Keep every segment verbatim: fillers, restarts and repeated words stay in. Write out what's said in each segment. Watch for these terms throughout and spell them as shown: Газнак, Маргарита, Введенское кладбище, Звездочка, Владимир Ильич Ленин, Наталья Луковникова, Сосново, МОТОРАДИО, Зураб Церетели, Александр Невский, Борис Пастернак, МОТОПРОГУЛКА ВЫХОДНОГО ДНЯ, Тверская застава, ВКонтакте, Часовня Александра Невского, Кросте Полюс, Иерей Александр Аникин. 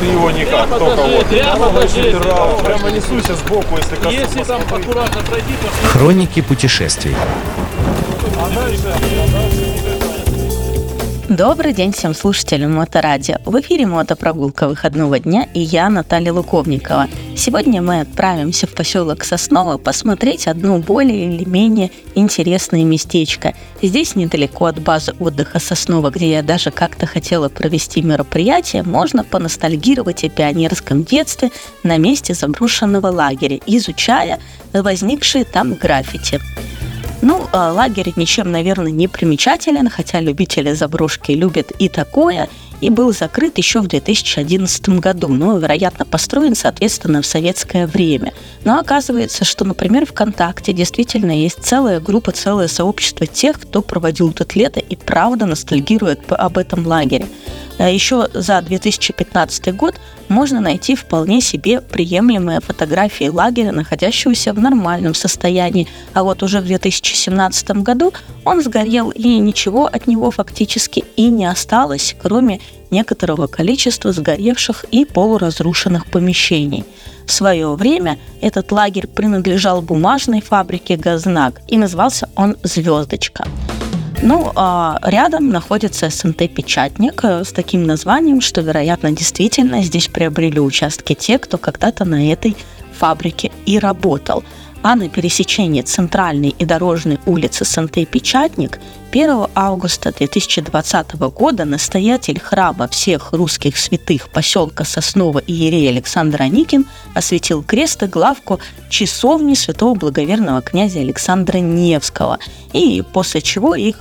Ты его никак, прямо только вот. Прямо, прямо, прямо несуйся сбоку, если как. Если там аккуратно пройди, то... Хроники путешествий. Добрый день всем слушателям Моторадио. В эфире мотопрогулка выходного дня и я, Наталья Луковникова. Сегодня мы отправимся в поселок Сосново посмотреть одно более или менее интересное местечко. Здесь, недалеко от базы отдыха Сосново, где я даже как-то хотела провести мероприятие, можно поностальгировать о пионерском детстве на месте заброшенного лагеря, изучая возникшие там граффити. Ну, лагерь ничем, наверное, не примечателен, хотя любители заброшки любят и такое, и был закрыт еще в две тысячи одиннадцатом году, но, вероятно, построен, соответственно, в советское время. Но оказывается, что, например, ВКонтакте действительно есть целая группа, целое сообщество тех, кто проводил тут лето и правда ностальгирует об этом лагере. Еще за две тысячи пятнадцатый год можно найти вполне себе приемлемые фотографии лагеря, находящегося в нормальном состоянии. А вот уже в две тысячи семнадцатом году он сгорел, и ничего от него фактически и не осталось, кроме некоторого количества сгоревших и полуразрушенных помещений. В свое время этот лагерь принадлежал бумажной фабрике «Газнак», и назывался он «Звездочка». Ну, а рядом находится эс эн тэ-Печатник с таким названием, что, вероятно, действительно здесь приобрели участки те, кто когда-то на этой фабрике и работал. А на пересечении Центральной и Дорожной улицы эс эн тэ-Печатник первого августа две тысячи двадцатого года настоятель храма всех русских святых поселка Сосново Иерей Александр Аникин осветил крест и главку часовни святого благоверного князя Александра Невского, и после чего их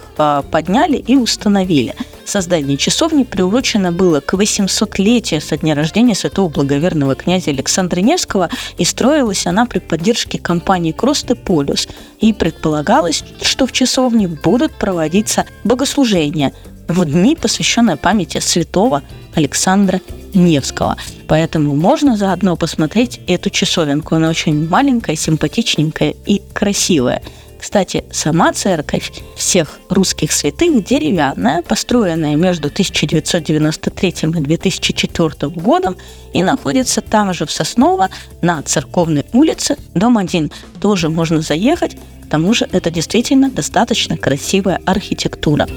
подняли и установили. Создание часовни приурочено было к восьмисотлетию со дня рождения святого благоверного князя Александра Невского, и строилась она при поддержке компании «Кросте Полюс». И предполагалось, что в часовне будут проводиться богослужения в дни, посвященные памяти святого Александра Невского. Поэтому можно заодно посмотреть эту часовенку. Она очень маленькая, симпатичненькая и красивая. Кстати, сама церковь всех русских святых деревянная, построенная между тысяча девятьсот девяносто третьим и две тысячи четвёртым годом, и находится там же в Сосново на Церковной улице, дом один. Тоже можно заехать, к тому же это действительно достаточно красивая архитектура.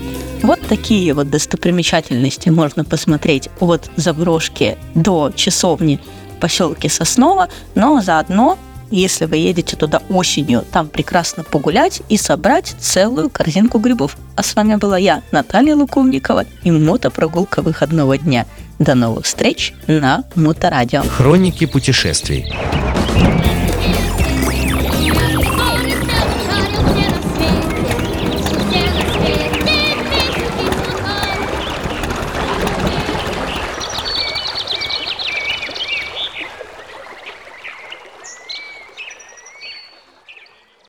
Вот такие вот достопримечательности можно посмотреть от заброшки до часовни в поселке Сосново, но заодно, если вы едете туда осенью, там прекрасно погулять и собрать целую корзинку грибов. А с вами была я, Наталья Луковникова, и мотопрогулка выходного дня. До новых встреч на Моторадио. Хроники путешествий.